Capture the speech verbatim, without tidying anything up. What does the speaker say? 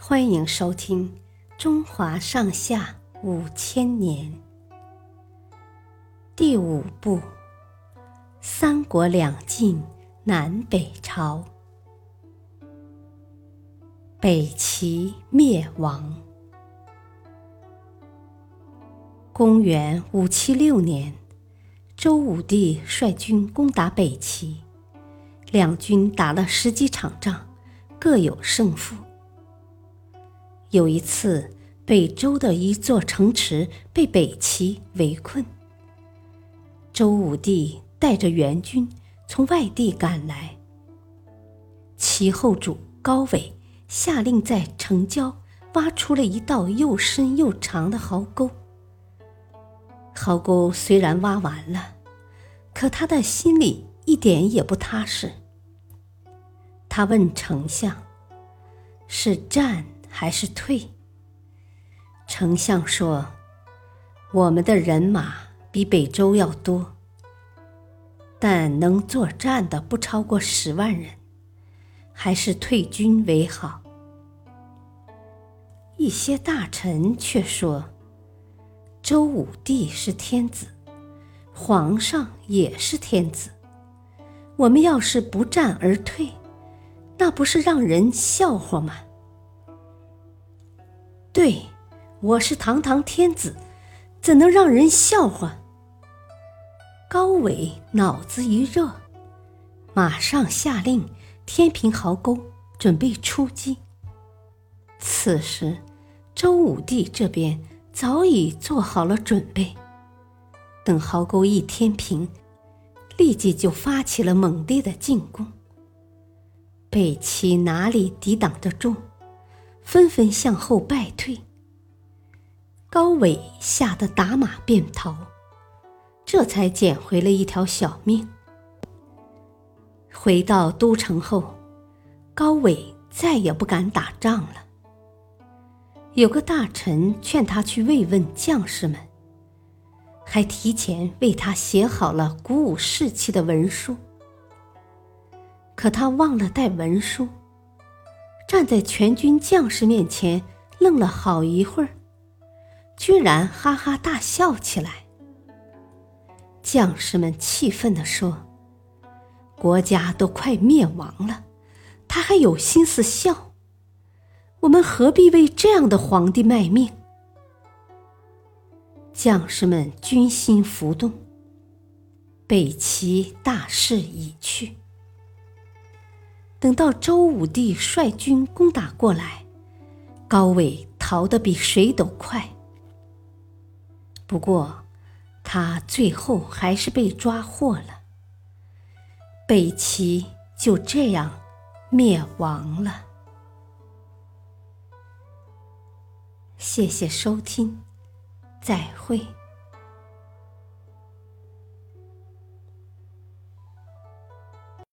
欢迎收听《中华上下五千年》第五部《三国两晋南北朝》北齐灭亡。公元五七六年，周武帝率军攻打北齐，两军打了十几场仗，各有胜负。有一次，北周的一座城池被北齐围困，周武帝带着援军从外地赶来。齐后主高纬下令在城郊挖出了一道又深又长的壕沟。壕沟虽然挖完了，可他的心里一点也不踏实。他问丞相，是战还是退？丞相说，我们的人马比北周要多，但能作战的不超过十万人，还是退军为好。一些大臣却说，周武帝是天子，皇上也是天子，我们要是不战而退，那不是让人笑话吗？对，我是堂堂天子，怎能让人笑话？高纬脑子一热，马上下令填平壕沟，准备出击。此时，周武帝这边早已做好了准备，等壕沟一填平，立即就发起了猛烈的进攻。北齐哪里抵挡得住？纷纷向后败退，高纬吓得打马便逃，这才捡回了一条小命。回到都城后，高纬再也不敢打仗了。有个大臣劝他去慰问将士们，还提前为他写好了鼓舞士气的文书，可他忘了带文书，站在全军将士面前愣了好一会儿，居然哈哈大笑起来。将士们气愤地说，国家都快灭亡了，他还有心思笑，我们何必为这样的皇帝卖命？将士们军心浮动，北齐大势已去。等到周武帝率军攻打过来，高纬逃得比谁都快。不过，他最后还是被抓获了。北齐就这样灭亡了。谢谢收听，再会。